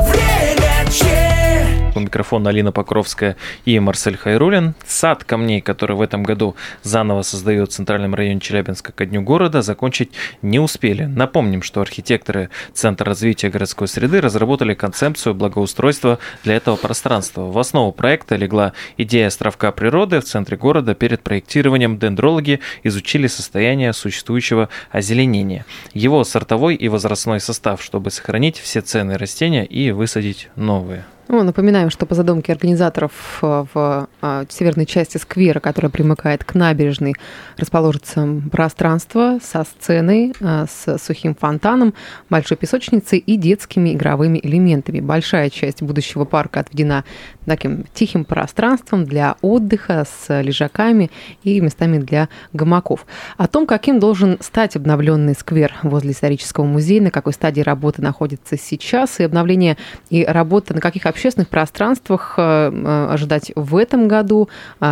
время Че. У микрофона Алина Покровская и Марсель Хайрулин. Сад камней, который в этом году заново создают в Центральном районе Челябинска ко дню города, закончить не успели. Напомним, что архитекторы Центра развития городской среды разработали концепцию благоустройства для этого пространства. В основу проекта легла идея островка природы в центре города. Перед проектированием дендрологи изучили состояние существующего озеленения, его сортовой и возрастной состав, чтобы сохранить все ценные растения и высадить новые. Ну, напоминаем, что по задумке организаторов в северной части сквера, которая примыкает к набережной, расположится пространство со сценой, с сухим фонтаном, большой песочницей и детскими игровыми элементами. Большая часть будущего парка отведена таким тихим пространством для отдыха с лежаками и местами для гамаков. О том, каким должен стать обновленный сквер возле исторического музея, на какой стадии работы находится сейчас, и обновление и работа на каких общественных пространствах ожидать в этом году,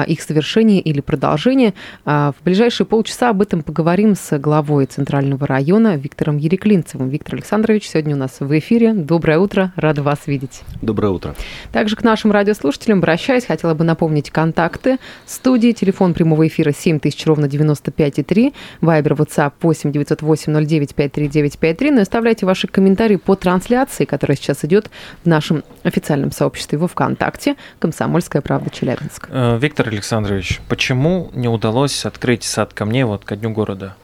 их совершения или продолжения. В ближайшие полчаса об этом поговорим с главой Центрального района Виктором Ереклинцевым. Виктор Александрович сегодня у нас в эфире. Доброе утро, рада вас видеть. Доброе утро. Также к нашим радиослушателям обращаюсь, хотела бы напомнить контакты студии. Телефон прямого эфира 7000 95,3, Вайбер, WhatsApp 8 908 09 539 53. Но оставляйте ваши комментарии по трансляции, которая сейчас идет в нашем официальном сообществе во ВКонтакте «Комсомольская правда. Челябинск». Виктор Александрович, почему не удалось открыть сад камней вот ко дню города?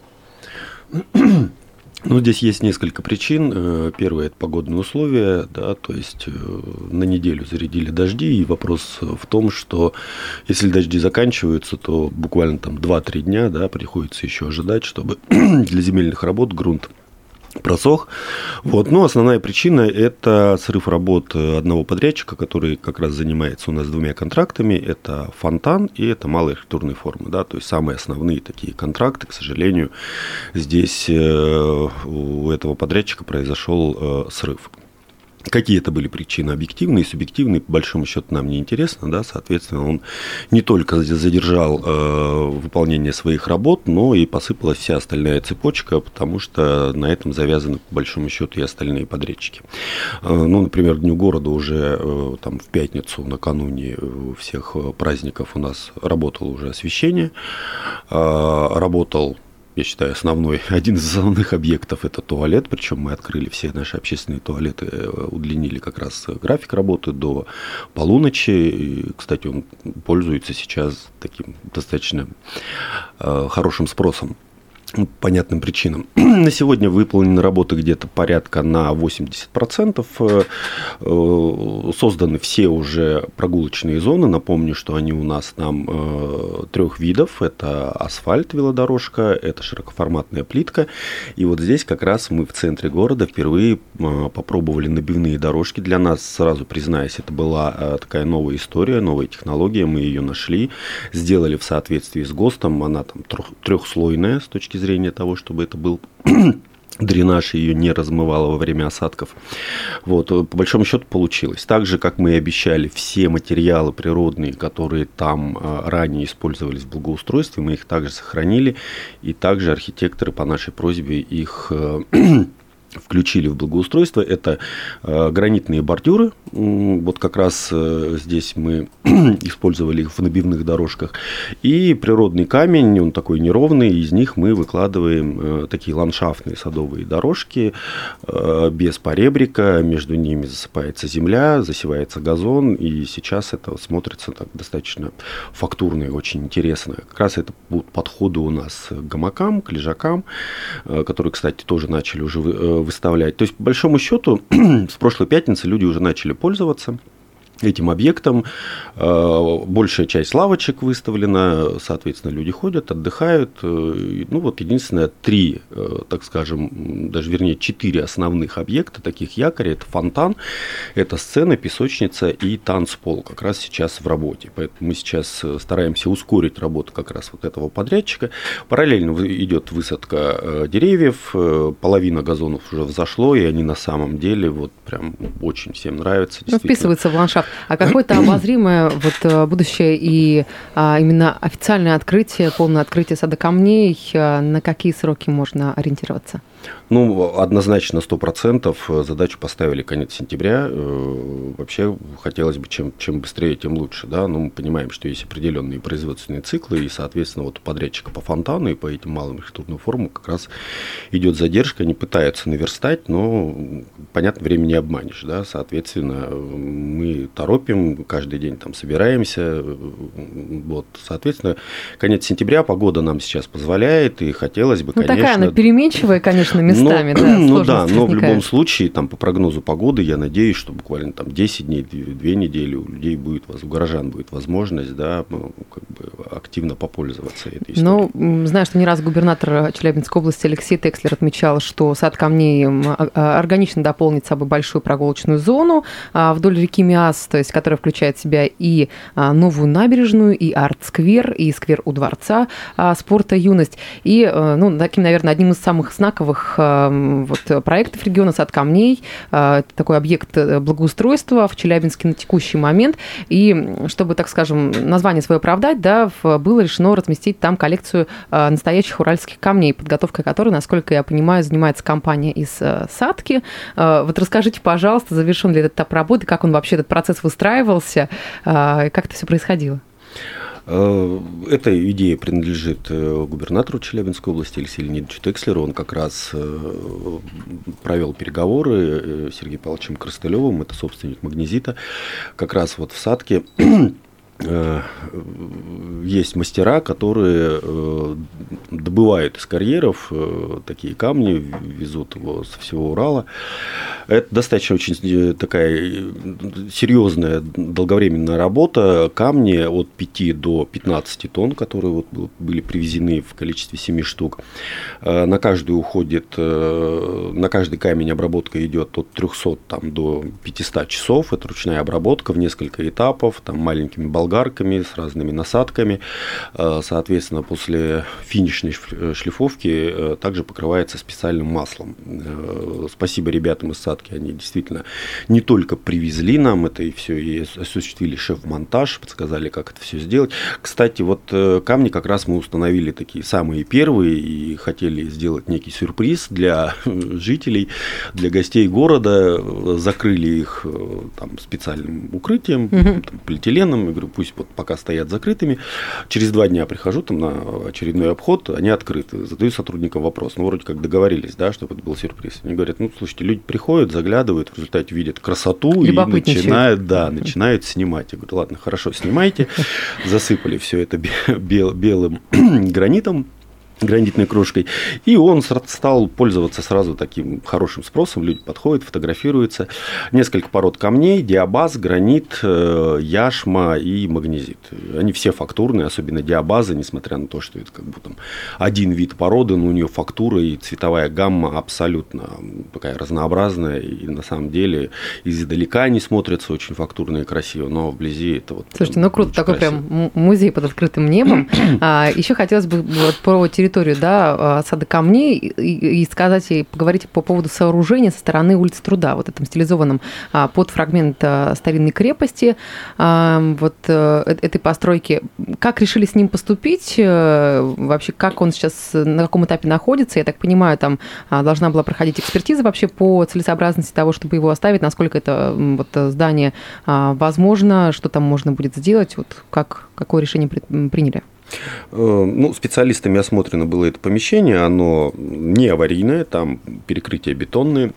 Ну, здесь есть несколько причин. Первое – это погодные условия, да, то есть на неделю зарядили дожди, и вопрос в том, что если дожди заканчиваются, то буквально там 2-3 дня, да, приходится еще ожидать, чтобы для земельных работ грунт просох. Вот. Но основная причина – это срыв работ одного подрядчика, который как раз занимается у нас двумя контрактами. Это фонтан и это малые архитектурные формы. Да? То есть самые основные такие контракты, к сожалению, здесь у этого подрядчика произошел срыв. Какие это были причины? Объективные, субъективные, по большому счету, нам не интересно, да, соответственно, он не только задержал выполнение своих работ, но и посыпалась вся остальная цепочка, потому что на этом завязаны, по большому счету, и остальные подрядчики. Ну, например, к Дню города уже там, в пятницу, накануне всех праздников у нас работало уже освещение, работал, я считаю, один из основных объектов – это туалет, причем мы открыли все наши общественные туалеты, удлинили как раз график работы до полуночи, и, кстати, он пользуется сейчас таким достаточно хорошим спросом. Понятным причинам. На сегодня выполнены работы где-то порядка на 80%. Созданы все уже прогулочные зоны. Напомню, что они у нас там 3 видов. Это асфальт, велодорожка, это широкоформатная плитка. И вот здесь как раз мы в центре города впервые попробовали набивные дорожки. Для нас, сразу признаюсь, это была такая новая история, новая технология. Мы ее нашли, сделали в соответствии с ГОСТом. Она там трехслойная с точки зрения того, чтобы это был дренаж, ее не размывало во время осадков. Вот, по большому счету получилось. Так же, как мы и обещали, все материалы природные, которые там ранее использовались в благоустройстве, мы их также сохранили, и также архитекторы по нашей просьбе их включили в благоустройство. Это гранитные бордюры. Вот как раз здесь мы использовали их в набивных дорожках. И природный камень, он такой неровный, из них мы выкладываем такие ландшафтные садовые дорожки без поребрика, между ними засыпается земля, засевается газон, и сейчас это смотрится так достаточно фактурно и очень интересно. Как раз это будут подходы у нас к гамакам, к лежакам, которые, кстати, тоже начали уже выставлять. То есть, по большому счету, с прошлой пятницы люди уже начали пользоваться. этим объектом. Большая часть лавочек выставлена, соответственно, люди ходят, отдыхают. Ну вот единственное, три, так скажем, даже вернее четыре основных объекта, таких якоря, это фонтан, это сцена, песочница и танцпол, как раз сейчас в работе. Поэтому мы сейчас стараемся ускорить работу как раз вот этого подрядчика. Параллельно идет высадка деревьев, половина газонов уже взошло, и они на самом деле вот прям очень всем нравятся. Ну, вписывается в ландшафт. А какое-то обозримое вот будущее и именно официальное открытие, полное открытие сада камней, на какие сроки можно ориентироваться? Ну, однозначно 100%. Задачу поставили конец сентября. Вообще, хотелось бы, чем быстрее, тем лучше. Да? Но мы понимаем, что есть определенные производственные циклы, и, соответственно, вот у подрядчика по фонтану и по этим малым архитектурным формам как раз идет задержка. Они пытаются наверстать, но, понятно, время не обманешь. Да? Соответственно, мы торопим, каждый день там собираемся. Вот. Соответственно, конец сентября, погода нам сейчас позволяет, и хотелось бы, конечно... Ну, такая она переменчивая, конечно, местами, но, да, ну да, но в любом случае, там, по прогнозу погоды, я надеюсь, что буквально там 10 дней, 2 недели у людей будет, у горожан будет возможность, да, как бы активно попользоваться этой историей. Ну, знаю, что не раз губернатор Челябинской области Алексей Текслер отмечал, что сад камней органично дополнит собой большую прогулочную зону вдоль реки Миас, то есть, которая включает в себя и новую набережную, и арт-сквер, и сквер у дворца спорта «Юность». И, ну, таким, наверное, одним из самых знаковых вот, проектов региона «Сад камней». Это такой объект благоустройства в Челябинске на текущий момент. И чтобы, так скажем, название свое оправдать, да, было решено разместить там коллекцию настоящих уральских камней, подготовкой которой, насколько я понимаю, занимается компания из Сатки. Вот расскажите, пожалуйста, завершен ли этот этап работы, как он вообще, этот процесс выстраивался, и как это все происходило? Эта идея принадлежит губернатору Челябинской области Алексею Леонидовичу Текслеру. Он как раз провел переговоры с Сергеем Павловичем Крыстылевым, это собственник Магнезита, как раз вот в Сатке. Есть мастера, которые добывают из карьеров такие камни, везут его со всего Урала. Это достаточно очень такая серьезная долговременная работа. Камни от 5 до 15 тонн, которые вот были привезены в количестве 7 штук. На каждый уходит, на каждый камень обработка идет от 300 там, до 500 часов. Это ручная обработка в несколько этапов, там, маленькими болгарками, с разными насадками. Соответственно, после финишной шлифовки также покрывается специальным маслом. Спасибо ребятам из Садки, они действительно не только привезли нам это и все, и осуществили шеф-монтаж, подсказали, как это все сделать. Кстати, вот камни как раз мы установили такие самые первые и хотели сделать некий сюрприз для жителей, для гостей города. Закрыли их там специальным укрытием, там, полиэтиленом. Я говорю, пусть вот пока стоят закрытыми. Через 2 дня прихожу там на очередной обход, они открыты. Задаю сотрудникам вопрос. Ну, вроде как договорились, да, чтобы это был сюрприз. Они говорят, ну, слушайте, люди приходят, заглядывают, в результате видят красоту и начинают, да, начинают снимать. Я говорю, ладно, хорошо, снимайте. Засыпали все это белым гранитом, гранитной крошкой, и он стал пользоваться сразу таким хорошим спросом, люди подходят, фотографируются. Несколько пород камней, диабаз, гранит, яшма и магнезит. Они все фактурные, особенно диабазы, несмотря на то, что это как бы там один вид породы, но у нее фактура и цветовая гамма абсолютно такая разнообразная, и на самом деле издалека они смотрятся очень фактурно и красиво, но вблизи это вот... Слушайте, ну круто, такой красиво. Прям музей под открытым небом. Еще хотелось бы вот про территорию, да, сада камней и сказать, и поговорить по поводу сооружения со стороны улицы Труда, вот этом стилизованном под фрагмент старинной крепости, вот этой постройки. Как решили с ним поступить? Вообще, как он сейчас, на каком этапе находится? Я так понимаю, там должна была проходить экспертиза вообще по целесообразности того, чтобы его оставить, насколько это вот здание возможно, что там можно будет сделать, вот как, какое решение приняли? Ну, специалистами осмотрено было это помещение, оно не аварийное, там перекрытия бетонные.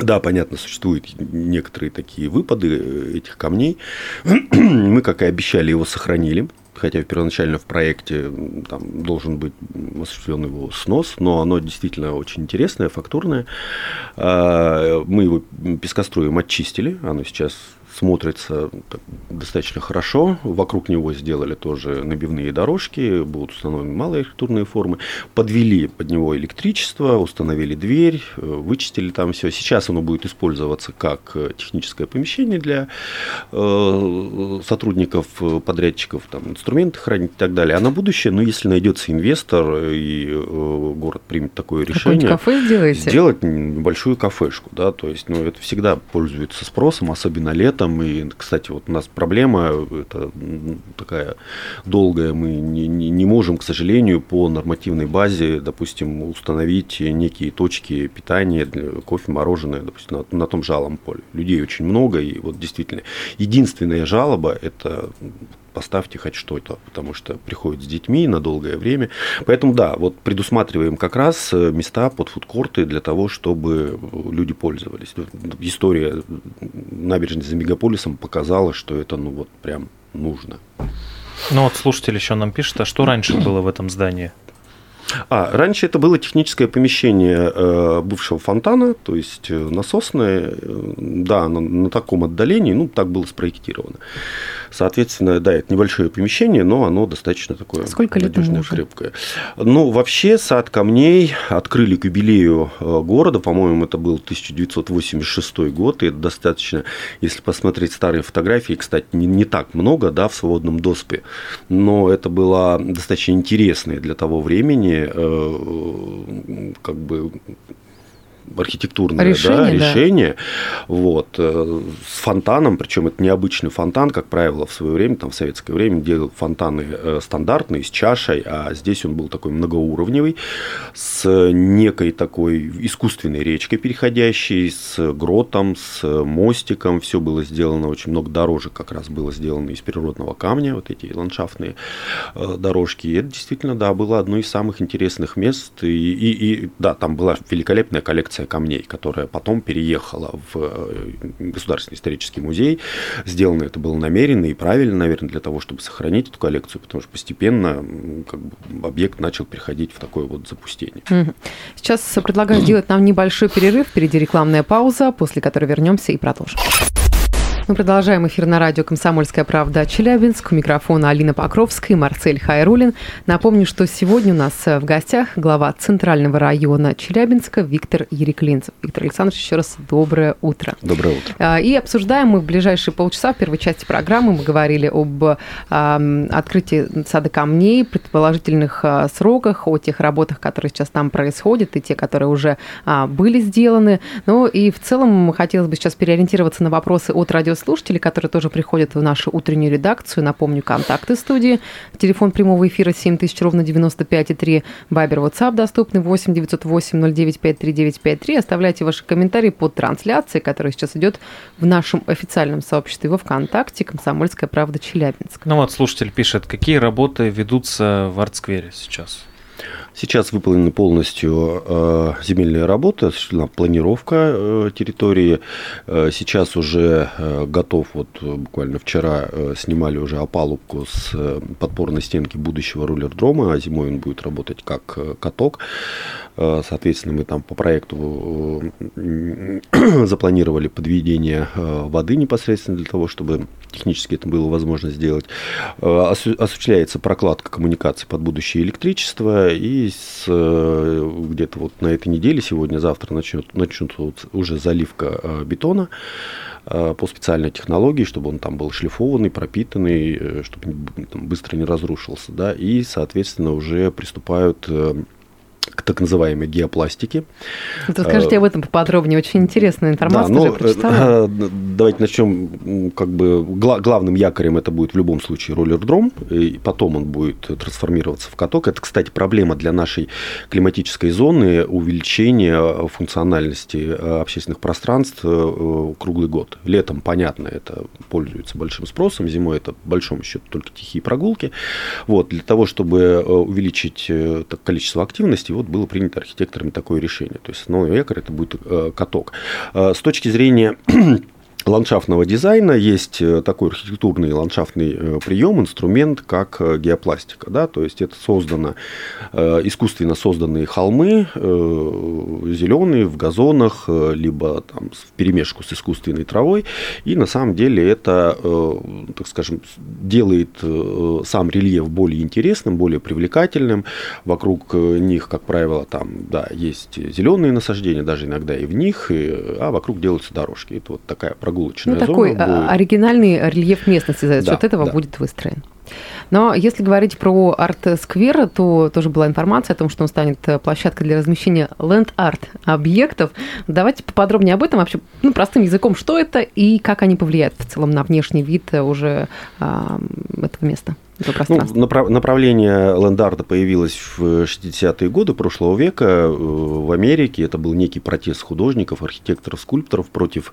Да, понятно, существуют некоторые такие выпады этих камней. Мы, как и обещали, его сохранили. Хотя первоначально в проекте там должен быть осуществлен его снос, но оно действительно очень интересное, фактурное. Мы его пескоструем очистили, оно сейчас смотрится достаточно хорошо. Вокруг него сделали тоже набивные дорожки, будут установлены малые архитектурные формы. Подвели под него электричество, установили дверь, вычистили там все. Сейчас оно будет использоваться как техническое помещение для сотрудников, подрядчиков, там, инструменты хранить и так далее. А на будущее, ну, если найдется инвестор и город примет такое решение, кафе сделать небольшую кафешку, да, то есть, ну, это всегда пользуется спросом, особенно летом. И, кстати, вот у нас проблема это такая долгая, мы не можем, к сожалению, по нормативной базе, допустим, установить некие точки питания, кофе, мороженое, допустим, на том же Алом поле. Людей очень много, и вот действительно единственная жалоба – это поставьте хоть что-то, потому что приходят с детьми на долгое время. Поэтому, да, вот предусматриваем как раз места под фудкорты для того, чтобы люди пользовались. История набережной за мегаполисом показала, что это, ну, вот прям нужно. Ну, вот слушатель еще нам пишет, а что раньше было в этом здании? Раньше это было техническое помещение бывшего фонтана, то есть насосное, да, на таком отдалении, ну, так было спроектировано. Соответственно, да, это небольшое помещение, но оно достаточно такое надежное, крепкое. Ну, вообще, сад камней открыли к юбилею города, по-моему, это был 1986 год, и это достаточно, если посмотреть старые фотографии, кстати, не так много, да, в свободном доступе, но это было достаточно интересное для того времени, как бы архитектурное решение. Вот, с фонтаном, причем это необычный фонтан, как правило, в свое время, там, в советское время делали фонтаны стандартные, с чашей, а здесь он был такой многоуровневый, с некой такой искусственной речкой переходящей, с гротом, с мостиком, все было сделано, очень много дорожек как раз было сделано из природного камня, вот эти ландшафтные дорожки, и это действительно, да, было одно из самых интересных мест, и да, там была великолепная коллекция камней, которая потом переехала в Государственный исторический музей. Сделано это было намеренно и правильно, наверное, для того, чтобы сохранить эту коллекцию, потому что постепенно, как бы, объект начал переходить в такое вот запустение. Сейчас предлагаю сделать нам небольшой перерыв. Впереди рекламная пауза, после которой вернемся и продолжим. Мы продолжаем эфир на радио «Комсомольская правда. Челябинск». У микрофона Алина Покровская и Марсель Хайрулин. Напомню, что сегодня у нас в гостях глава Центрального района Челябинска Виктор Ереклинцев. Виктор Александрович, еще раз доброе утро. Доброе утро. И обсуждаем мы в ближайшие полчаса, в первой части программы, мы говорили об открытии сада камней, предположительных сроках, о тех работах, которые сейчас там происходят, и те, которые уже были сделаны. Ну и в целом хотелось бы сейчас переориентироваться на вопросы от радиостанции, слушатели, которые тоже приходят в нашу утреннюю редакцию. Напомню, контакты студии. Телефон прямого эфира 7000 ровно 95,3. Вайбер, WhatsApp доступны 8-908-0953-953. Оставляйте ваши комментарии под трансляцией, которая сейчас идет в нашем официальном сообществе во ВКонтакте «Комсомольская правда. Челябинск». Ну вот, слушатель пишет, какие работы ведутся в арт-сквере сейчас? Сейчас выполнены полностью земельные работы, осуществлена планировка территории. Сейчас уже готов, вот буквально вчера снимали уже опалубку с подпорной стенки будущего рулердрома, а зимой он будет работать как каток. Соответственно, мы там по проекту запланировали подведение воды непосредственно для того, чтобы технически это было возможно сделать. Осуществляется прокладка коммуникаций под будущее электричество, и где-то вот на этой неделе, сегодня-завтра, начнется вот уже заливка бетона по специальной технологии, чтобы он там был шлифованный, пропитанный, чтобы там быстро не разрушился, да, и, соответственно, уже приступают к так называемой геопластике. Расскажите об этом поподробнее. Очень интересная информация, да, прочитала. Давайте начнем. Как бы главным якорем это будет в любом случае роллердром, и потом он будет трансформироваться в каток. Это, кстати, проблема для нашей климатической зоны, увеличение функциональности общественных пространств круглый год. Летом, понятно, это пользуется большим спросом, зимой это, по большому счету, только тихие прогулки. Вот, для того, чтобы увеличить количество активности, вот было принято архитекторами такое решение. То есть основной якорь это будет каток. С точки зрения ландшафтного дизайна есть такой архитектурный ландшафтный прием, инструмент, как геопластика. Да? То есть это создано, искусственно созданные холмы, зеленые в газонах, либо там, вперемешку с искусственной травой. И на самом деле это, так скажем, делает сам рельеф более интересным, более привлекательным. Вокруг них, как правило, там, да, есть зеленые насаждения, даже иногда и в них, а вокруг делаются дорожки. Это вот такая прогулочная зона. Такой будет оригинальный рельеф местности за счет этого будет выстроен. Но если говорить про арт-сквер, то тоже была информация о том, что он станет площадкой для размещения ленд-арт-объектов. Давайте поподробнее об этом вообще, ну, простым языком, что это и как они повлияют в целом на внешний вид уже этого места. Ну, направление ленд-арта появилось в 60-е годы прошлого века в Америке. Это был некий протест художников, архитекторов, скульпторов против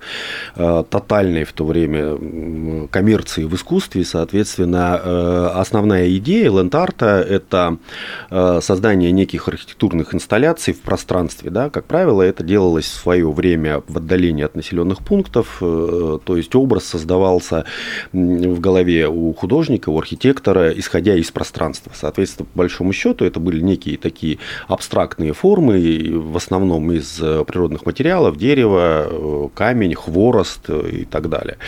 тотальной в то время коммерции в искусстве. Соответственно, основная идея ленд-арта – это создание неких архитектурных инсталляций в пространстве. Да? Как правило, это делалось в свое время в отдалении от населенных пунктов. То есть образ создавался в голове у художника, у архитектора, исходя из пространства. Соответственно, по большому счету, это были некие такие абстрактные формы, в основном из природных материалов: дерево, камень, хворост и так далее.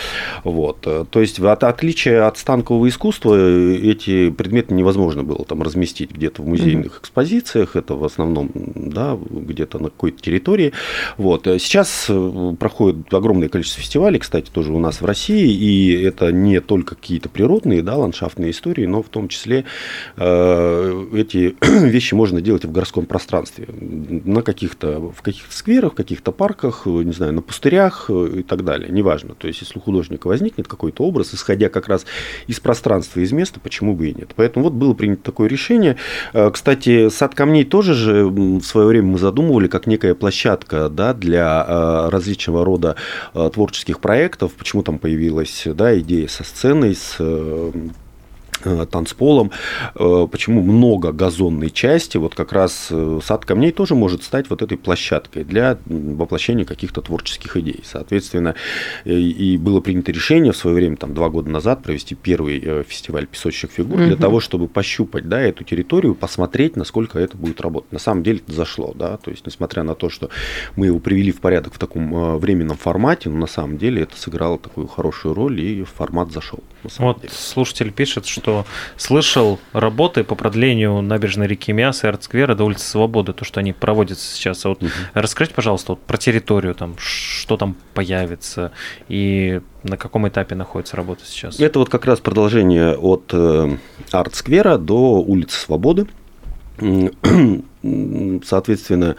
Вот. То есть, в отличие от станкового искусства, эти предметы невозможно было там разместить где-то в музейных экспозициях, это в основном, да, где-то на какой-то территории. Вот. Сейчас проходит огромное количество фестивалей, кстати, тоже у нас в России, и это не только какие-то природные, да, ландшафтные истории, но в том числе эти вещи можно делать в городском пространстве, на каких-то, в каких-то скверах, в каких-то парках, не знаю, на пустырях и так далее, неважно. То есть, если у художника возникнет какой-то образ, исходя как раз из пространства, из места, почему бы и нет. Поэтому вот было принято такое решение. Кстати, сад камней тоже же в свое время мы задумывали как некая площадка, да, для различного рода творческих проектов. Почему там появилась, да, идея со сценой, с танцполом, почему много газонной части, вот как раз сад камней тоже может стать вот этой площадкой для воплощения каких-то творческих идей. Соответственно, и было принято решение в свое время, там, 2 года назад, провести первый фестиваль песочных фигур для того, чтобы пощупать, да, эту территорию, посмотреть, насколько это будет работать. На самом деле это зашло, да, то есть, несмотря на то, что мы его привели в порядок в таком временном формате, но на самом деле это сыграло такую хорошую роль, и формат зашел. Вот деле. Слушатель пишет, что слышал работы по продлению набережной реки Миас и арт-сквера до улицы Свободы, то, что они проводятся сейчас. А вот расскажите, пожалуйста, вот про территорию, там, что там появится и на каком этапе находится работа сейчас? Это вот как раз продолжение от арт-сквера до улицы Свободы. Соответственно,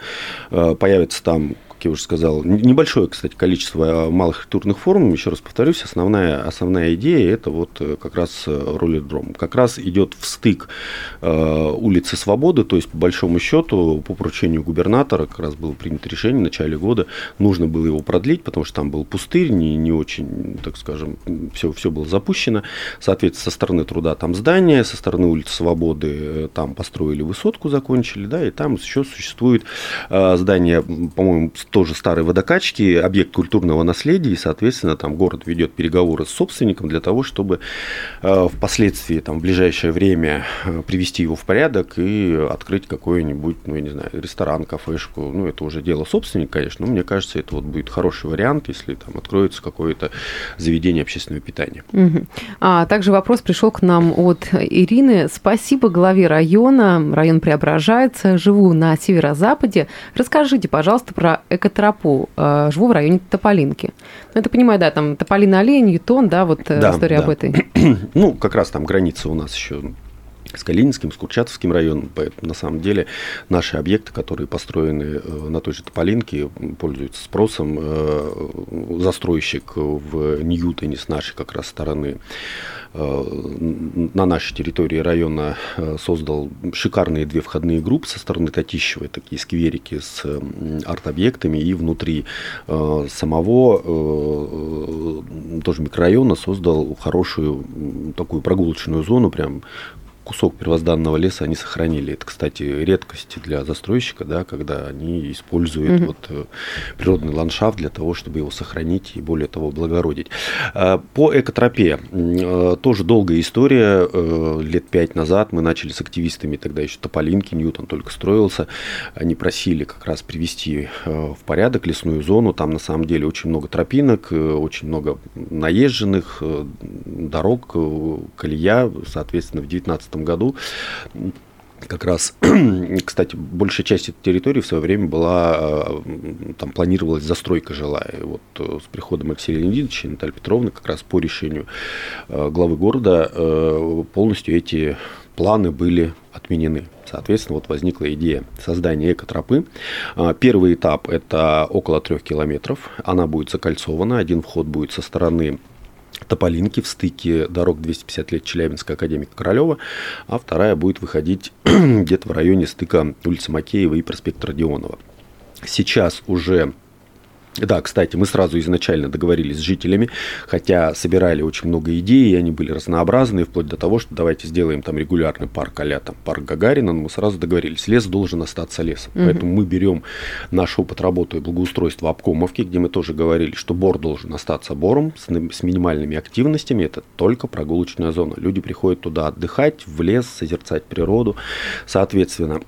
появится там, я уже сказал, небольшое, кстати, количество малых архитектурных форм. Еще раз повторюсь, основная идея – это вот как раз роллердром. Как раз идет в стык улицы Свободы, то есть, по большому счету, по поручению губернатора как раз было принято решение в начале года, нужно было его продлить, потому что там был пустырь, не очень, так скажем, все было запущено. Соответственно, со стороны Труда там здание, со стороны улицы Свободы там построили высотку, закончили, да, и там еще существует здание, по-моему, тоже старые водокачки, объект культурного наследия, и, соответственно, там город ведет переговоры с собственником для того, чтобы впоследствии, там, в ближайшее время привести его в порядок и открыть какой-нибудь, ну, я не знаю, ресторан, кафешку. Ну, это уже дело собственника, конечно, но мне кажется, это вот будет хороший вариант, если там откроется какое-то заведение общественного питания. А также вопрос пришел к нам от Ирины. Спасибо главе района. Район преображается. Живу на северо-западе. Расскажите, пожалуйста, про экотропу. Живу в районе Тополинки. Ну, это, понимаю, да, там Тополина аллея, Ньютон, да, вот да, история, да, об этой. Ну, как раз там граница у нас еще с Калининским, с Курчатовским районом, поэтому на самом деле наши объекты, которые построены на той же Тополинке, пользуются спросом. Застройщик в Ньютоне с нашей как раз стороны, на нашей территории района, создал шикарные 2 входные группы со стороны Катищевой, такие скверики с арт-объектами, и внутри самого тоже микрорайона создал хорошую такую прогулочную зону, прям кусок первозданного леса они сохранили. Это, кстати, редкость для застройщика, да, когда они используют природный ландшафт для того, чтобы его сохранить и, более того, облагородить. По экотропе тоже долгая история. Лет 5 назад мы начали с активистами тогда еще Тополинки, Ньютон только строился. Они просили как раз привести в порядок лесную зону. Там, на самом деле, очень много тропинок, очень много наезженных дорог, колея, соответственно, в 19 году как раз, кстати, большая часть этой территории в свое время была, там планировалась застройка жилая. Вот с приходом Алексея Леонидовича и Натальи Петровны как раз по решению главы города полностью эти планы были отменены. Соответственно, вот возникла идея создания экотропы. Первый этап – это около 3 километров. Она будет закольцована, один вход будет со стороны Тополинки в стыке дорог 250 лет Челябинска, академика Королёва, а вторая будет выходить где-то в районе стыка улицы Макеева и проспекта Родионова. Сейчас уже... Да, кстати, мы сразу изначально договорились с жителями, хотя собирали очень много идей, и они были разнообразные, вплоть до того, что давайте сделаем там регулярный парк а-ля там, парк Гагарина, но мы сразу договорились, лес должен остаться лесом. Поэтому мы берем наш опыт работы и благоустройства обкомовки, где мы тоже говорили, что бор должен остаться бором с минимальными активностями, это только прогулочная зона. Люди приходят туда отдыхать, в лес, созерцать природу, соответственно...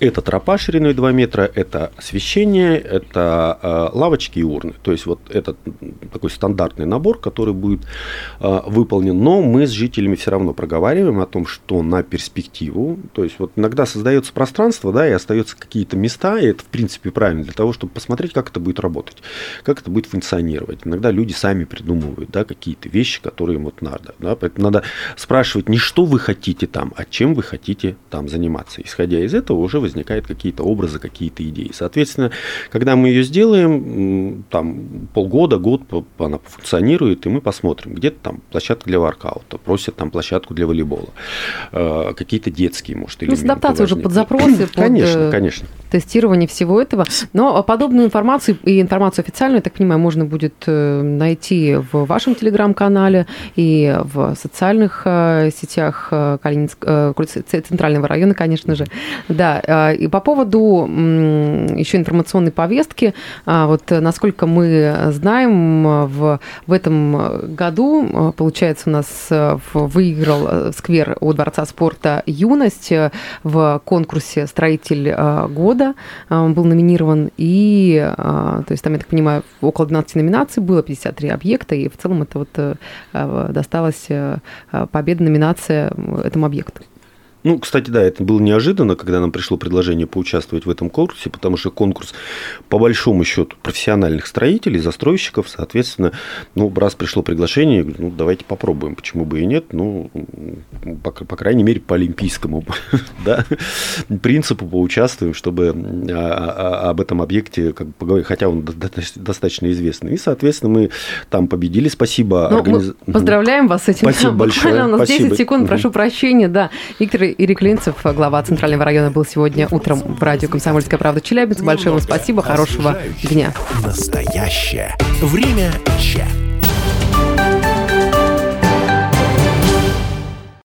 Это тропа шириной 2 метра, это освещение, это лавочки и урны. То есть, вот это такой стандартный набор, который будет выполнен. Но мы с жителями все равно проговариваем о том, что на перспективу, то есть, вот иногда создается пространство, да, и остаются какие-то места, и это, в принципе, правильно для того, чтобы посмотреть, как это будет работать, как это будет функционировать. Иногда люди сами придумывают, да, какие-то вещи, которые им вот надо. Да, поэтому надо спрашивать не что вы хотите там, а чем вы хотите там заниматься. Исходя из этого, уже возникают какие-то образы, какие-то идеи. Соответственно, когда мы ее сделаем, там полгода, год она функционирует, и мы посмотрим, где-то там площадка для воркаута, просят там площадку для волейбола, какие-то детские, может, элементы. Ну, адаптация уже под запросы, конечно. Тестирование всего этого. Но подобную информацию и информацию официальную, я так понимаю, можно будет найти в вашем телеграм-канале и в социальных сетях Центрального района, конечно же. Да, и по поводу еще информационной повестки, вот насколько мы знаем, в этом году, получается, у нас выиграл сквер у Дворца спорта «Юность» в конкурсе «Строитель года», он был номинирован, и, то есть там, я так понимаю, около 12 номинаций было, 53 объекта, и в целом это вот досталась победа, номинация этому объекту. Ну, кстати, да, это было неожиданно, когда нам пришло предложение поучаствовать в этом конкурсе, потому что конкурс, по большому счету, профессиональных строителей, застройщиков, соответственно, ну, раз пришло приглашение, ну, давайте попробуем, почему бы и нет, ну, по крайней мере, по олимпийскому принципу поучаствуем, чтобы об этом объекте, как бы поговорить, хотя он достаточно известный, и, соответственно, мы там победили, спасибо. Поздравляем вас с этим. Спасибо большое. У нас 10 секунд, прошу прощения, да, Виктор Ереклинцев, глава Центрального района, был сегодня утром в радио «Комсомольская правда» Челябинск. Большое вам спасибо, хорошего дня. Настоящее время чат.